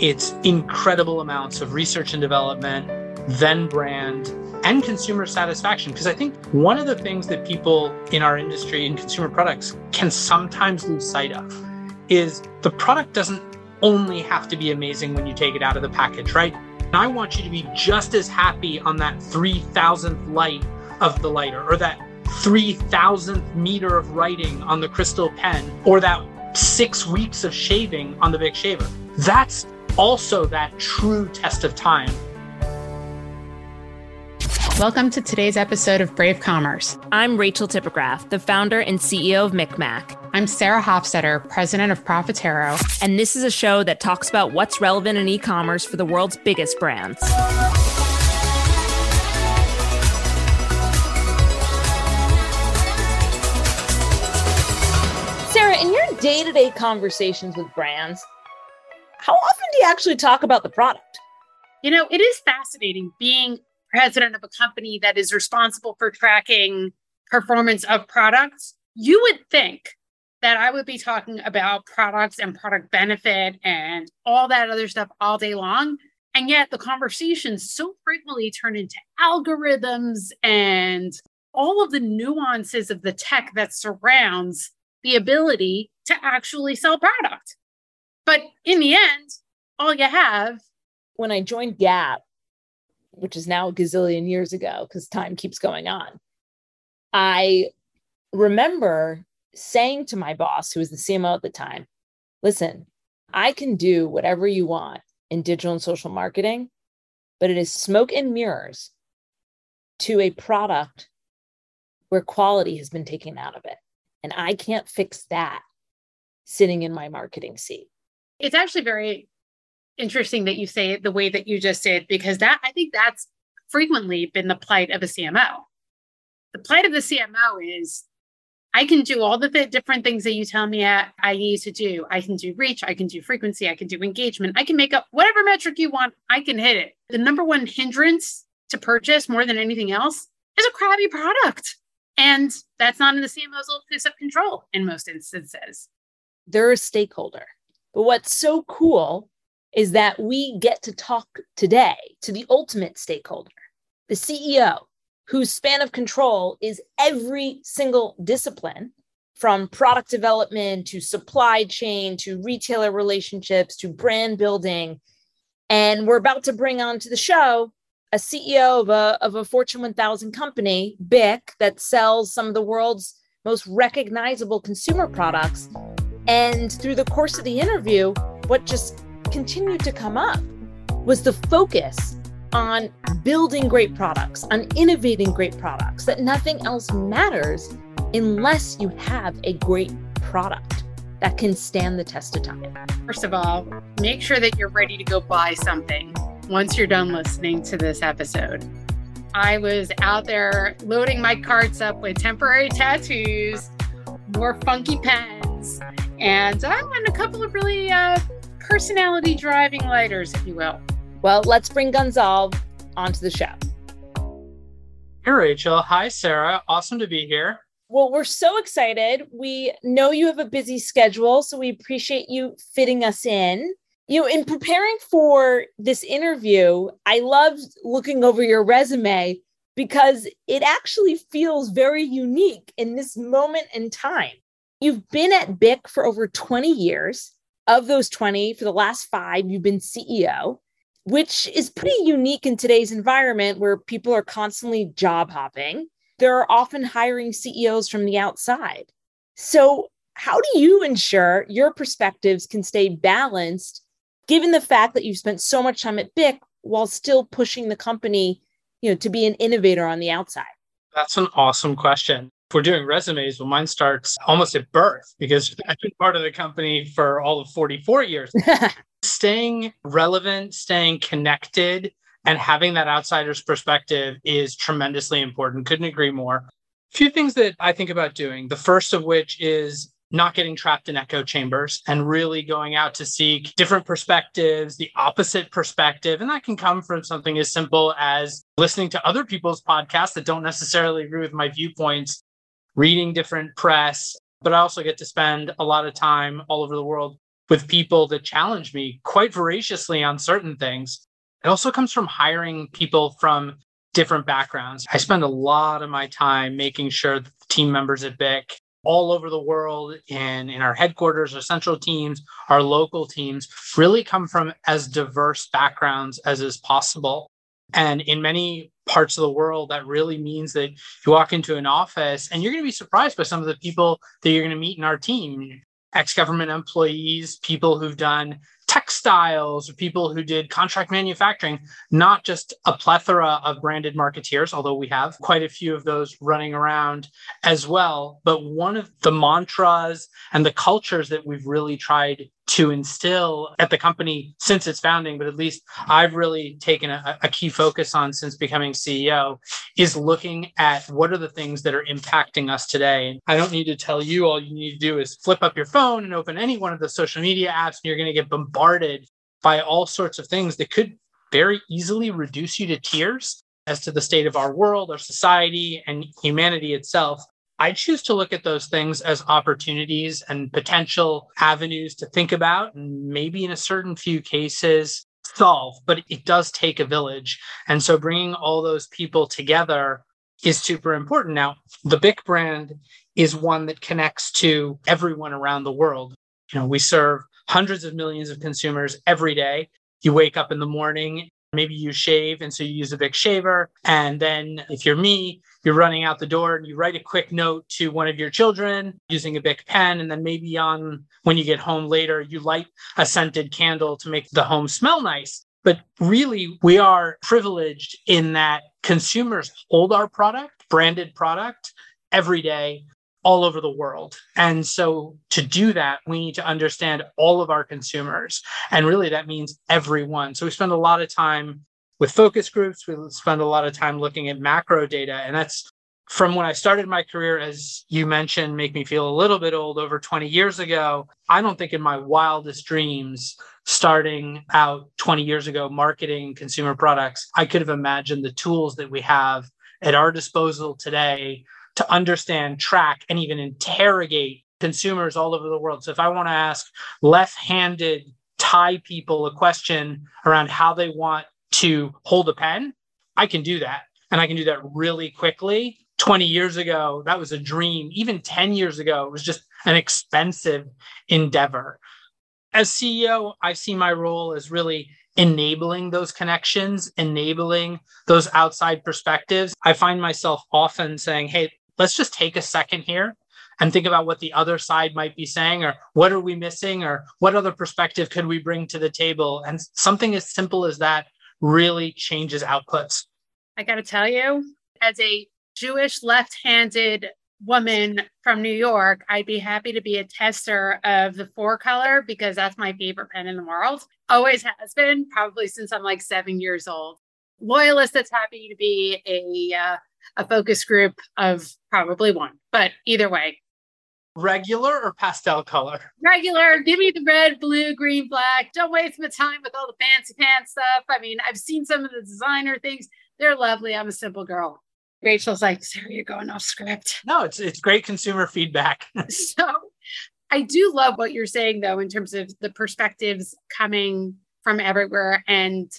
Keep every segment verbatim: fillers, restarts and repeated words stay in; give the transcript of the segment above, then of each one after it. It's incredible amounts of research and development, then brand, and consumer satisfaction. Because I think one of the things that people in our industry, in consumer products, can sometimes lose sight of is the product doesn't only have to be amazing when you take it out of the package, right? And I want you to be just as happy on that three thousandth light of the lighter, or that three thousandth meter of writing on the Crystal pen, or that six weeks of shaving on the Bic shaver. That's also that true test of time. Welcome to today's episode of Brave Commerce. I'm Rachel Tipograph, the founder and C E O of MikMak. I'm Sarah Hofstetter, president of Profitero. And this is a show that talks about what's relevant in e-commerce for the world's biggest brands. Sarah, in your day-to-day conversations with brands, how often do you actually talk about the product? You know, it is fascinating being president of a company that is responsible for tracking performance of products. You would think that I would be talking about products and product benefit and all that other stuff all day long. And yet the conversations so frequently turn into algorithms and all of the nuances of the tech that surrounds the ability to actually sell product. But in the end, all you have. When I joined Gap, which is now a gazillion years ago, because time keeps going on, I remember saying to my boss, who was the C M O at the time, listen, I can do whatever you want in digital and social marketing, but it is smoke and mirrors to a product where quality has been taken out of it. And I can't fix that sitting in my marketing seat. It's actually very interesting that you say it the way that you just did, because that I think that's frequently been the plight of a C M O. The plight of the C M O is, I can do all the th- different things that you tell me I, I need to do. I can do reach, I can do frequency, I can do engagement, I can make up whatever metric you want, I can hit it. The number one hindrance to purchase more than anything else is a crappy product. And that's not in the C M O's little piece of control in most instances. They're a stakeholder. But what's so cool is that we get to talk today to the ultimate stakeholder, the C E O, whose span of control is every single discipline, from product development to supply chain to retailer relationships to brand building. And we're about to bring onto the show a C E O of a, of a Fortune one thousand company, B I C, that sells some of the world's most recognizable consumer products. And through the course of the interview, what just continued to come up was the focus on building great products, on innovating great products, that nothing else matters unless you have a great product that can stand the test of time. First of all, make sure that you're ready to go buy something once you're done listening to this episode. I was out there loading my carts up with temporary tattoos, more funky pens, and I want a couple of really uh, personality-driving lighters, if you will. Well, let's bring Gonzalve onto the show. Hey, Rachel. Hi, Sarah. Awesome to be here. Well, we're so excited. We know you have a busy schedule, so we appreciate you fitting us in. You know, in preparing for this interview, I loved looking over your resume because it actually feels very unique in this moment in time. You've been at B I C for over twenty years. Of those twenty, for the last five, you've been C E O, which is pretty unique in today's environment where people are constantly job hopping. They're often hiring C E Os from the outside. So how do you ensure your perspectives can stay balanced, given the fact that you've spent so much time at B I C while still pushing the company you know, to be an innovator on the outside? That's an awesome question. If we're doing resumes, well, mine starts almost at birth because I've been part of the company for all of forty-four years. Staying relevant, staying connected, and having that outsider's perspective is tremendously important. Couldn't agree more. A few things that I think about doing, the first of which is not getting trapped in echo chambers and really going out to seek different perspectives, the opposite perspective. And that can come from something as simple as listening to other people's podcasts that don't necessarily agree with my viewpoints, reading different press. But I also get to spend a lot of time all over the world with people that challenge me quite voraciously on certain things. It also comes from hiring people from different backgrounds. I spend a lot of my time making sure that the team members at B I C all over the world, in, in our headquarters, our central teams, our local teams, really come from as diverse backgrounds as is possible. And in many parts of the world, that really means that you walk into an office and you're going to be surprised by some of the people that you're going to meet in our team. Ex-government employees, people who've done textiles, people who did contract manufacturing, not just a plethora of branded marketeers, although we have quite a few of those running around as well. But one of the mantras and the cultures that we've really tried to instill at the company since its founding, but at least I've really taken a, a key focus on since becoming C E O, is looking at what are the things that are impacting us today. And I don't need to tell you, all you need to do is flip up your phone and open any one of the social media apps, and you're going to get bombarded by all sorts of things that could very easily reduce you to tears as to the state of our world, our society, and humanity itself. I choose to look at those things as opportunities and potential avenues to think about, and maybe in a certain few cases solve, but it does take a village. And so bringing all those people together is super important. Now, the B I C brand is one that connects to everyone around the world. You know, we serve hundreds of millions of consumers every day. You wake up in the morning, maybe you shave, and so you use a B I C shaver. And then if you're me, you're running out the door and you write a quick note to one of your children using a B I C pen. And then maybe on when you get home later, you light a scented candle to make the home smell nice. But really, we are privileged in that consumers hold our product, branded product, every day, all over the world. And so to do that, we need to understand all of our consumers. And really, that means everyone. So we spend a lot of time with focus groups. We spend a lot of time looking at macro data. And that's from when I started my career, as you mentioned, make me feel a little bit old, over twenty years ago. I don't think in my wildest dreams, starting out twenty years ago, marketing consumer products, I could have imagined the tools that we have at our disposal today to understand, track, and even interrogate consumers all over the world. So if I want to ask left-handed Thai people a question around how they want to hold a pen, I can do that. And I can do that really quickly. twenty years ago, that was a dream. Even ten years ago, it was just an expensive endeavor. As C E O, I see my role as really enabling those connections, enabling those outside perspectives. I find myself often saying, hey, let's just take a second here and think about what the other side might be saying, or what are we missing, or what other perspective could we bring to the table? And something as simple as that really changes outputs. I got to tell you, as a Jewish left-handed woman from New York, I'd be happy to be a tester of the four color because that's my favorite pen in the world. Always has been, probably since I'm like seven years old. Loyalist that's happy to be a uh, a focus group of probably one, but either way. Regular or pastel color? Regular. Give me the red, blue, green, black. Don't waste my time with all the fancy pants stuff. I mean, I've seen some of the designer things. They're lovely. I'm a simple girl. Rachel's like, Sarah, you're going off script. No, it's it's great consumer feedback. So I do love what you're saying, though, in terms of the perspectives coming from everywhere. And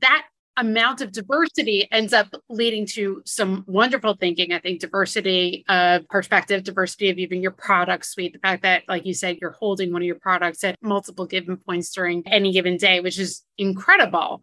that amount of diversity ends up leading to some wonderful thinking. I think diversity of perspective, diversity of even your product suite, the fact that, like you said, you're holding one of your products at multiple given points during any given day, which is incredible.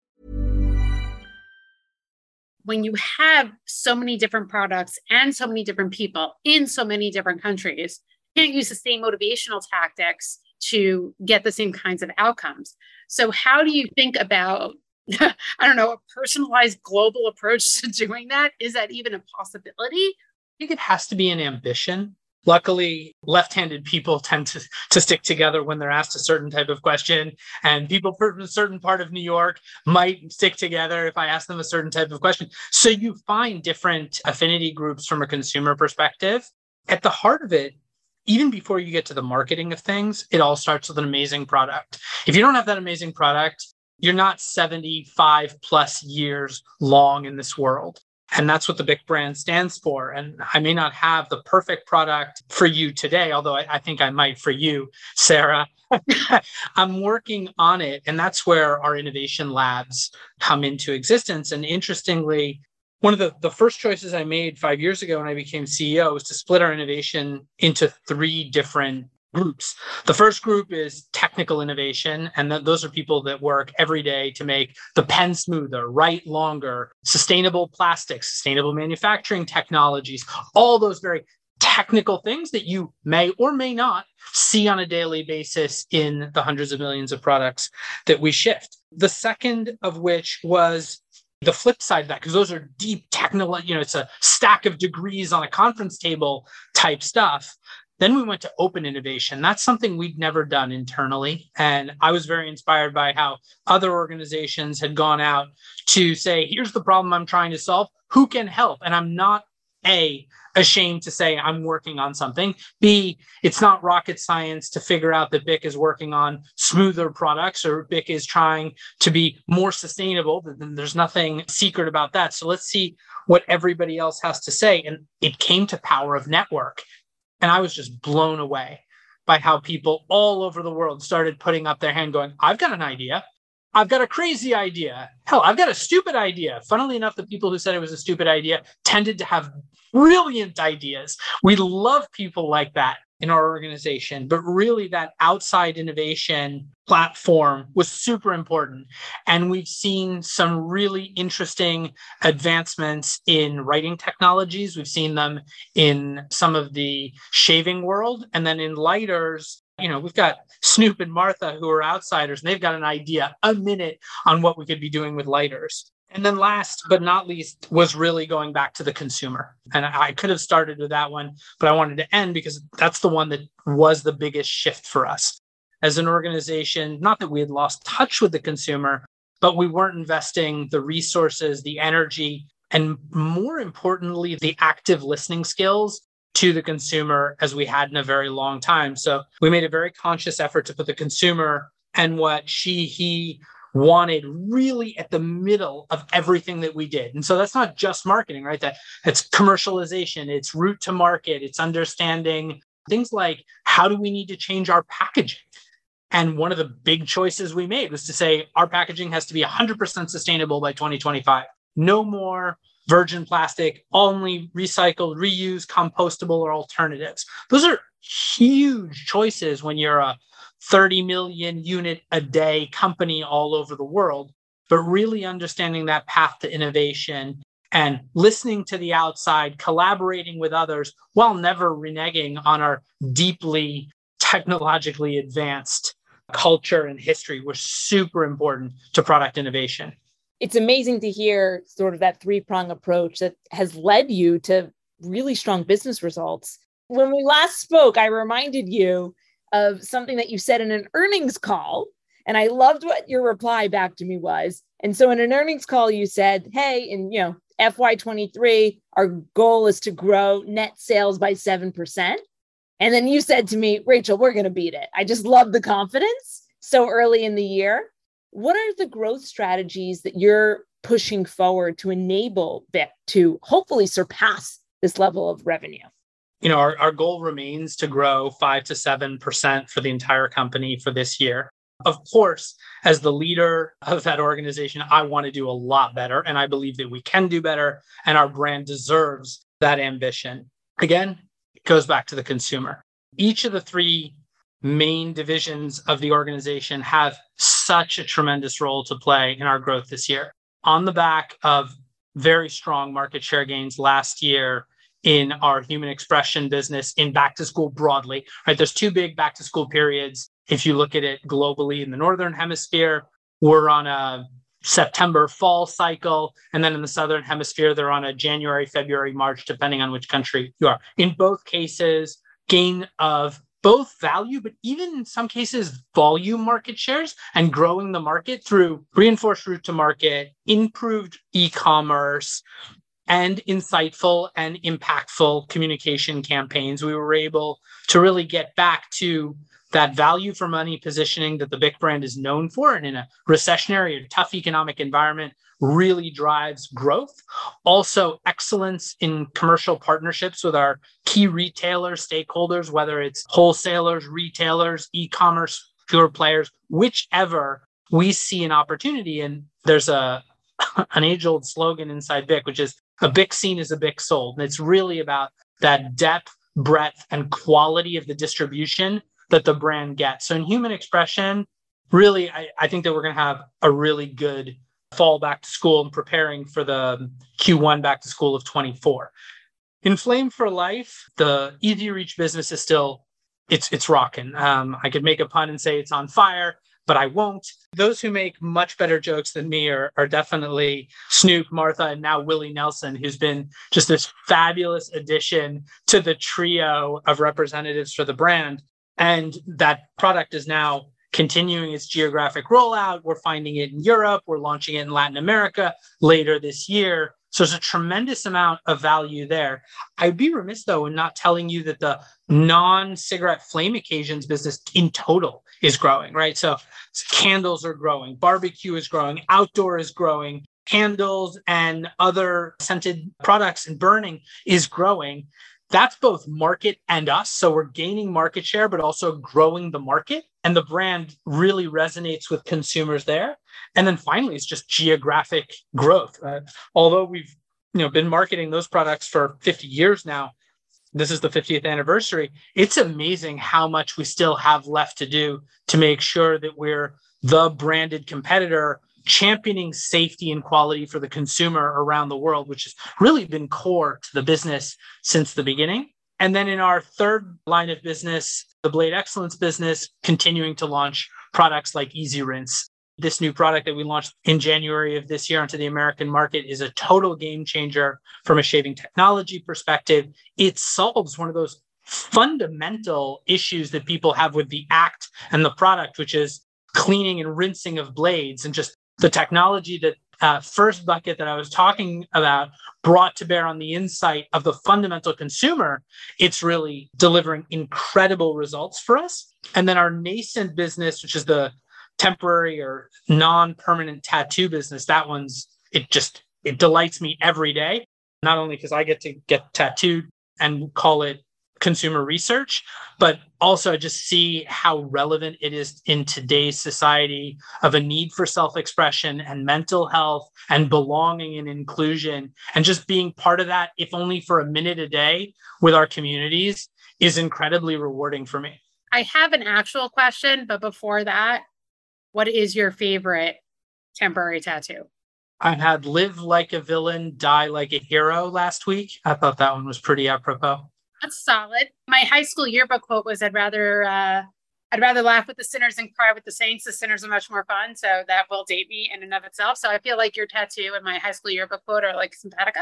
When you have so many different products and so many different people in so many different countries, you can't use the same motivational tactics to get the same kinds of outcomes. So how do you think about, I don't know, a personalized global approach to doing that? Is that even a possibility? I think it has to be an ambition. Luckily, left-handed people tend to, to stick together when they're asked a certain type of question, and people from a certain part of New York might stick together if I ask them a certain type of question. So you find different affinity groups from a consumer perspective. At the heart of it, even before you get to the marketing of things, it all starts with an amazing product. If you don't have that amazing product, you're not seventy-five plus years long in this world. And that's what the BIC brand stands for. And I may not have the perfect product for you today, although I, I think I might for you, Sarah. I'm working on it. And that's where our innovation labs come into existence. And interestingly, one of the, the first choices I made five years ago when I became C E O was to split our innovation into three different groups. The first group is technical innovation, and th- those are people that work every day to make the pen smoother, write longer, sustainable plastics, sustainable manufacturing technologies, all those very technical things that you may or may not see on a daily basis in the hundreds of millions of products that we shift. The second of which was the flip side of that, because those are deep technical, you know, it's a stack of degrees on a conference table type stuff. Then we went to open innovation. That's something we'd never done internally. And I was very inspired by how other organizations had gone out to say, here's the problem I'm trying to solve. Who can help? And I'm not A, ashamed to say I'm working on something. B, it's not rocket science to figure out that BIC is working on smoother products or BIC is trying to be more sustainable. There's nothing secret about that. So let's see what everybody else has to say. And it came to power of network. And I was just blown away by how people all over the world started putting up their hand going, I've got an idea. I've got a crazy idea. Hell, I've got a stupid idea. Funnily enough, the people who said it was a stupid idea tended to have brilliant ideas. We love people like that in our organization, but really that outside innovation platform was super important. And we've seen some really interesting advancements in writing technologies. We've seen them in some of the shaving world. And then in lighters, you know, we've got Snoop and Martha who are outsiders, and they've got an idea a minute on what we could be doing with lighters. And then last but not least was really going back to the consumer. And I could have started with that one, but I wanted to end because that's the one that was the biggest shift for us as an organization. Not that we had lost touch with the consumer, but we weren't investing the resources, the energy, and more importantly, the active listening skills to the consumer as we had in a very long time. So we made a very conscious effort to put the consumer and what she, he, wanted really at the middle of everything that we did. And so that's not just marketing, right? That it's commercialization, it's route to market, it's understanding things like how do we need to change our packaging? And one of the big choices we made was to say our packaging has to be one hundred percent sustainable by twenty twenty-five. No more virgin plastic, only recycled, reused, compostable, or alternatives. Those are huge choices when you're a thirty million unit a day company all over the world, but really understanding that path to innovation and listening to the outside, collaborating with others while never reneging on our deeply technologically advanced culture and history were super important to product innovation. It's amazing to hear sort of that three-prong approach that has led you to really strong business results. When we last spoke, I reminded you of something that you said in an earnings call, and I loved what your reply back to me was. And so in an earnings call, you said, hey, in, you know, F Y twenty-three, our goal is to grow net sales by seven percent. And then you said to me, Rachel, we're going to beat it. I just love the confidence so early in the year. What are the growth strategies that you're pushing forward to enable B I C to hopefully surpass this level of revenue? You know, our, our goal remains to grow five to seven percent for the entire company for this year. Of course, as the leader of that organization, I want to do a lot better. And I believe that we can do better. And our brand deserves that ambition. Again, it goes back to the consumer. Each of the three main divisions of the organization have such a tremendous role to play in our growth this year. On the back of very strong market share gains last year in our human expression business in back to school broadly, right? There's two big back to school periods. If you look at it globally in the Northern Hemisphere, we're on a September fall cycle. And then in the Southern Hemisphere, they're on a January, February, March, depending on which country you are. In both cases, gain of both value, but even in some cases, volume market shares and growing the market through reinforced route to market, improved e-commerce, and insightful and impactful communication campaigns. We were able to really get back to that value for money positioning that the B I C brand is known for, and in a recessionary or tough economic environment really drives growth. Also, excellence in commercial partnerships with our key retailer stakeholders, whether it's wholesalers, retailers, e-commerce, pure players, whichever we see an opportunity. And there's a an age-old slogan inside B I C, which is a B I C seen is a B I C sold. And it's really about that depth, breadth, and quality of the distribution that the brand gets. So in human expression, really, I, I think that we're going to have a really good fall back to school and preparing for the Q one back to school of twenty-four. In Flame for Life, the Easy Reach business is still, it's it's rocking. Um, I could make a pun and say it's on fire, but I won't. Those who make much better jokes than me are, are definitely Snoop, Martha, and now Willie Nelson, who's been just this fabulous addition to the trio of representatives for the brand. And that product is now continuing its geographic rollout. We're finding it in Europe. We're launching it in Latin America later this year. So there's a tremendous amount of value there. I'd be remiss, though, in not telling you that the non-cigarette flame occasions business in total is growing, right? So candles are growing, barbecue is growing, outdoor is growing, candles and other scented products and burning is growing. That's both market and us. So we're gaining market share, but also growing the market. And the brand really resonates with consumers there. And then finally, it's just geographic growth. Uh, although we've you know, been marketing those products for fifty years now, this is the fiftieth anniversary, it's amazing how much we still have left to do to make sure that we're the branded competitor championing safety and quality for the consumer around the world, which has really been core to the business since the beginning. And then in our third line of business, the Blade Excellence business, continuing to launch products like Easy Rinse. This new product that we launched in January of this year onto the American market is a total game changer from a shaving technology perspective. It solves one of those fundamental issues that people have with the act and the product, which is cleaning and rinsing of blades, and just the technology that uh, first bucket that I was talking about brought to bear on the insight of the fundamental consumer. It's really delivering incredible results for us. And then our nascent business, which is the temporary or non-permanent tattoo business, that one's, it just, it delights me every day, not only because I get to get tattooed and call it consumer research, but also just see how relevant it is in today's society of a need for self-expression and mental health and belonging and inclusion. And just being part of that, if only for a minute a day with our communities, is incredibly rewarding for me. I have an actual question, but before that, what is your favorite temporary tattoo? I had live like a villain, die like a hero last week. I thought that one was pretty apropos. That's solid. My high school yearbook quote was, I'd rather uh, I'd rather laugh with the sinners and cry with the saints. The sinners are much more fun. So that will date me in and of itself. So I feel like your tattoo and my high school yearbook quote are like simpatico.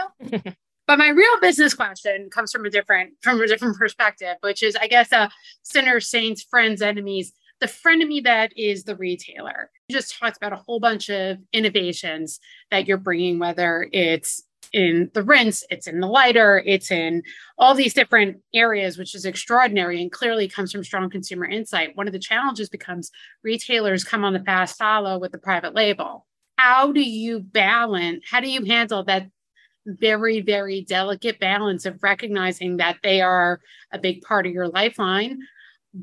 But my real business question comes from a different, from a different perspective, which is, I guess, uh, sinners, saints, friends, enemies, the frenemy that is the retailer. You just talked about a whole bunch of innovations that you're bringing, whether it's in the rinse, it's in the lighter, it's in all these different areas, which is extraordinary and clearly comes from strong consumer insight. One of the challenges becomes retailers come on the fast follow with the private label. How do you balance, how do you handle that very, very delicate balance of recognizing that they are a big part of your lifeline,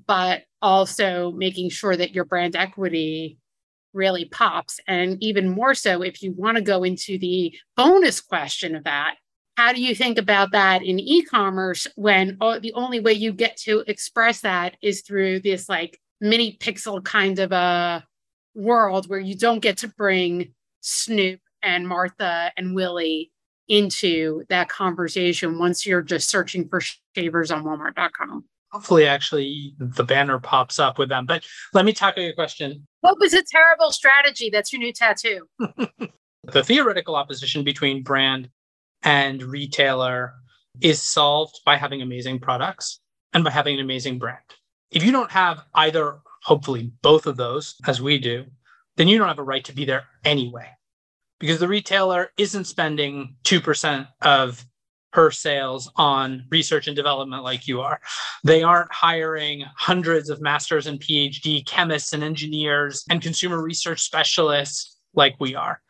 but also making sure that your brand equity really pops? And even more so, if you want to go into the bonus question of that, how do you think about that in e-commerce when oh, the only way you get to express that is through this like mini pixel kind of a world where you don't get to bring Snoop and Martha and Willie into that conversation once you're just searching for shavers on walmart dot com? Hopefully, actually, the banner pops up with them. But let me tackle your question. What was a terrible strategy? That's your new tattoo. The theoretical opposition between brand and retailer is solved by having amazing products and by having an amazing brand. If you don't have either, hopefully both of those, as we do, then you don't have a right to be there anyway. Because the retailer isn't spending two percent of her sales on research and development like you are. They aren't hiring hundreds of masters and P H D chemists and engineers and consumer research specialists like we are.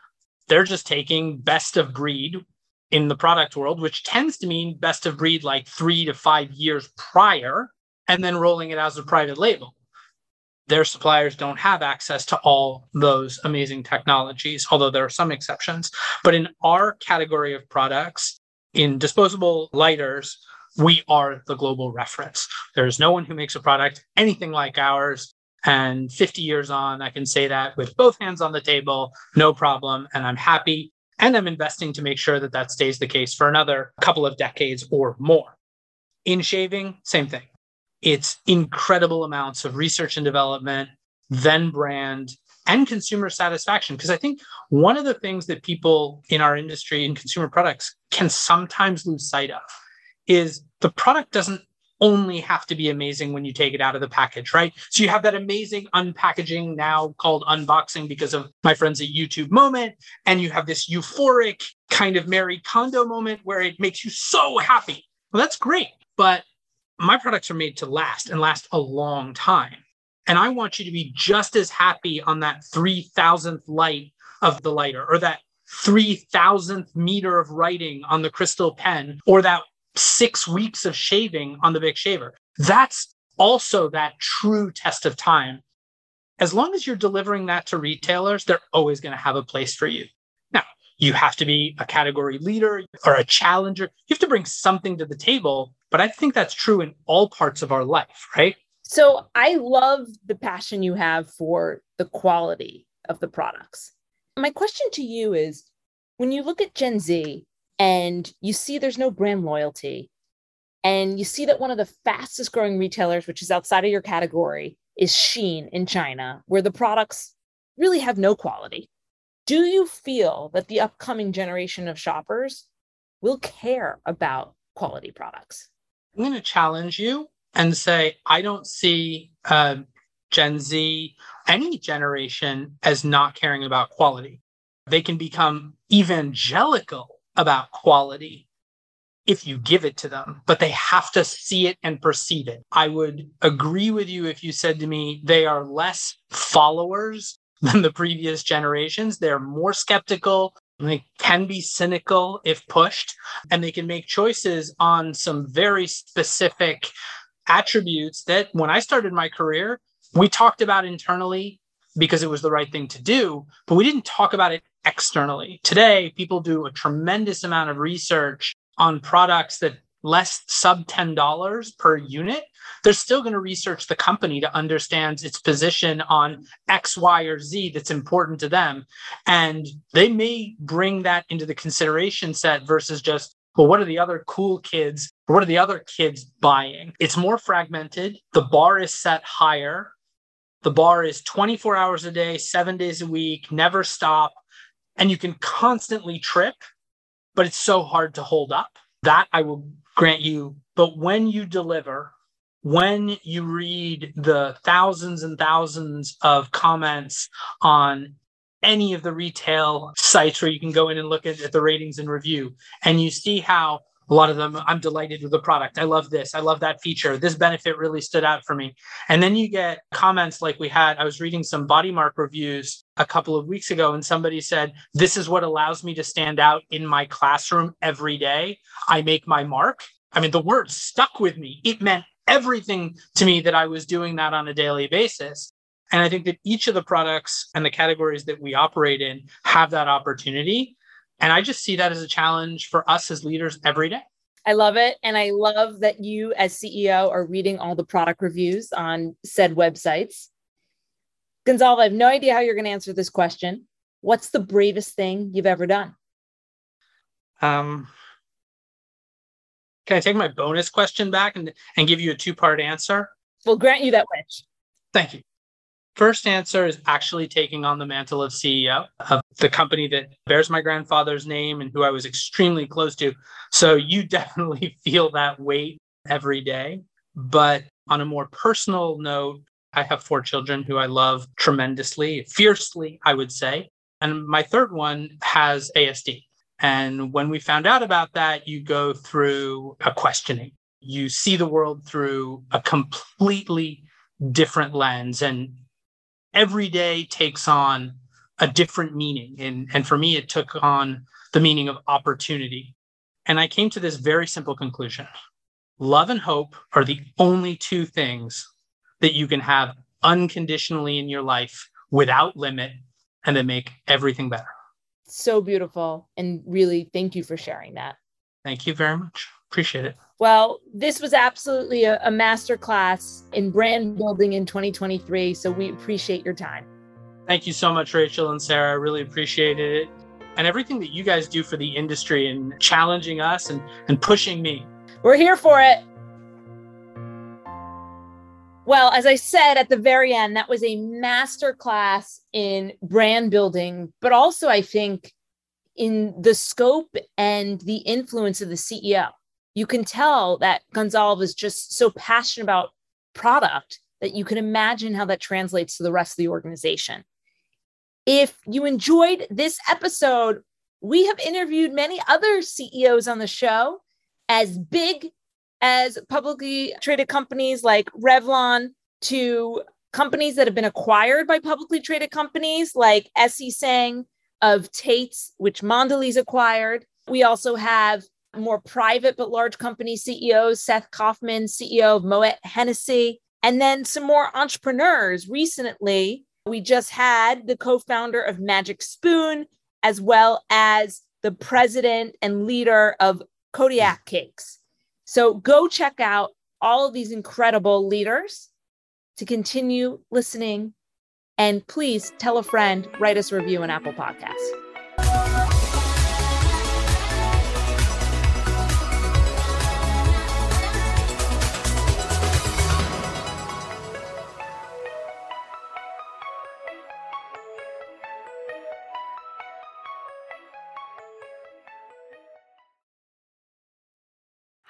They're just taking best of breed in the product world, which tends to mean best of breed like three to five years prior, and then rolling it out as a private label. Their suppliers don't have access to all those amazing technologies, although there are some exceptions. But in our category of products, in disposable lighters, we are the global reference. There's no one who makes a product anything like ours. And fifty years on, I can say that with both hands on the table, no problem. And I'm happy. And I'm investing to make sure that that stays the case for another couple of decades or more. In shaving, same thing. It's incredible amounts of research and development, then brand, and consumer satisfaction. Because I think one of the things that people in our industry in consumer products can sometimes lose sight of is the product doesn't only have to be amazing when you take it out of the package, right? So you have that amazing unpackaging now called unboxing because of my friends at YouTube moment. And you have this euphoric kind of Marie Kondo moment where it makes you so happy. Well, that's great. But my products are made to last and last a long time. And I want you to be just as happy on that three thousandth light of the lighter, or that three thousandth meter of writing on the crystal pen, or that six weeks of shaving on the Bic shaver. That's also that true test of time. As long as you're delivering that to retailers, they're always going to have a place for you. Now, you have to be a category leader or a challenger. You have to bring something to the table, but I think that's true in all parts of our life, right? So I love the passion you have for the quality of the products. My question to you is, when you look at Gen Z and you see there's no brand loyalty, and you see that one of the fastest growing retailers, which is outside of your category, is Shein in China, where the products really have no quality, do you feel that the upcoming generation of shoppers will care about quality products? I'm going to challenge you and say, I don't see uh, Gen Z, any generation, as not caring about quality. They can become evangelical about quality if you give it to them, but they have to see it and perceive it. I would agree with you if you said to me, they are less followers than the previous generations. They're more skeptical. They can be cynical if pushed, and they can make choices on some very specific attributes that when I started my career, we talked about internally because it was the right thing to do, but we didn't talk about it externally. Today, people do a tremendous amount of research on products that less sub ten dollars per unit. They're still going to research the company to understand its position on X, Y, or Z that's important to them. And they may bring that into the consideration set versus just, well, what are the other cool kids? What are the other kids buying? It's more fragmented. The bar is set higher. The bar is twenty-four hours a day, seven days a week, never stop. And you can constantly trip, but it's so hard to hold up. That I will grant you. But when you deliver, when you read the thousands and thousands of comments on any of the retail sites where you can go in and look at, at the ratings and review, and you see how a lot of them, I'm delighted with the product. I love this. I love that feature. This benefit really stood out for me. And then you get comments like we had, I was reading some Bodymark reviews a couple of weeks ago, and somebody said, this is what allows me to stand out in my classroom every day. I make my mark. I mean, the word stuck with me. It meant everything to me that I was doing that on a daily basis. And I think that each of the products and the categories that we operate in have that opportunity. And I just see that as a challenge for us as leaders every day. I love it. And I love that you as C E O are reading all the product reviews on said websites. Gonzalve, I have no idea how you're going to answer this question. What's the bravest thing you've ever done? Um, can I take my bonus question back and, and give you a two-part answer? We'll grant you that wish. Thank you. First answer is actually taking on the mantle of C E O of the company that bears my grandfather's name and who I was extremely close to. So you definitely feel that weight every day. But on a more personal note, I have four children who I love tremendously, fiercely, I would say. And my third one has A S D. And when we found out about that, you go through a questioning. You see the world through a completely different lens. And every day takes on a different meaning. And, and for me, it took on the meaning of opportunity. And I came to this very simple conclusion. Love and hope are the only two things that you can have unconditionally in your life without limit and that make everything better. So beautiful. And really, thank you for sharing that. Thank you very much. Appreciate it. Well, this was absolutely a, a masterclass in brand building in twenty twenty-three. So we appreciate your time. Thank you so much, Rachel and Sarah. I really appreciated it. And everything that you guys do for the industry and challenging us and, and pushing me. We're here for it. Well, as I said at the very end, that was a masterclass in brand building, but also I think in the scope and the influence of the C E O. You can tell that Gonzalve is just so passionate about product that you can imagine how that translates to the rest of the organization. If you enjoyed this episode, we have interviewed many other C E Os on the show, as big as publicly traded companies like Revlon to companies that have been acquired by publicly traded companies like Essie Sang of Tate's, which Mondelez acquired. We also have more private but large company C E Os, Seth Kaufman, C E O of Moet Hennessy, and then some more entrepreneurs. Recently, we just had the co-founder of Magic Spoon, as well as the president and leader of Kodiak Cakes. So go check out all of these incredible leaders to continue listening. And please tell a friend, write us a review on Apple Podcasts.